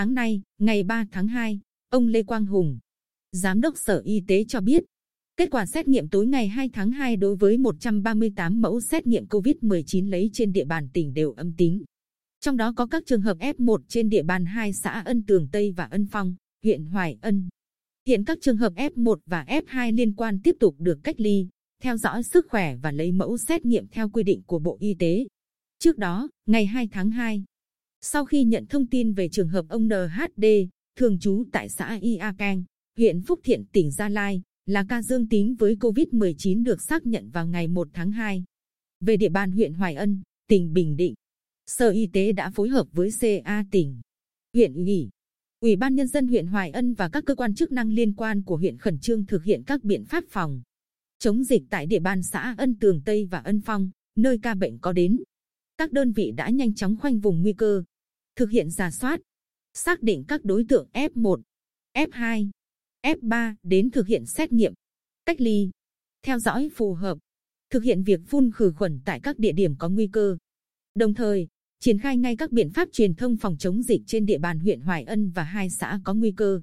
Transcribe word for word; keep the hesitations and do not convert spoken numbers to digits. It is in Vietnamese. Sáng nay, ngày ba tháng hai, ông Lê Quang Hùng, Giám đốc Sở Y tế cho biết, kết quả xét nghiệm tối ngày hai tháng hai đối với một trăm ba mươi tám mẫu xét nghiệm covid mười chín lấy trên địa bàn tỉnh đều âm tính. Trong đó có các trường hợp ép một trên địa bàn hai xã Ân Tường Tây và Ân Phong, huyện Hoài Ân. Hiện các trường hợp ép một và ép hai liên quan tiếp tục được cách ly, theo dõi sức khỏe và lấy mẫu xét nghiệm theo quy định của Bộ Y tế. Trước đó, ngày hai tháng hai, sau khi nhận thông tin về trường hợp ông en hát đê, thường trú tại xã Ia Cang, huyện Phúc Thiện, tỉnh Gia Lai, là ca dương tính với covid mười chín được xác nhận vào ngày một tháng hai. Về địa bàn huyện Hoài Ân, tỉnh Bình Định, Sở Y tế đã phối hợp với xê a tỉnh, huyện ủy, Ủy ban Nhân dân huyện Hoài Ân và các cơ quan chức năng liên quan của huyện khẩn trương thực hiện các biện pháp phòng chống dịch tại địa bàn xã Ân Tường Tây và Ân Phong, nơi ca bệnh có đến. Các đơn vị đã nhanh chóng khoanh vùng nguy cơ, thực hiện rà soát, xác định các đối tượng ép một, ép hai, ép ba đến thực hiện xét nghiệm, cách ly, theo dõi phù hợp, thực hiện việc phun khử khuẩn tại các địa điểm có nguy cơ. Đồng thời, triển khai ngay các biện pháp truyền thông phòng chống dịch trên địa bàn huyện Hoài Ân và hai xã có nguy cơ.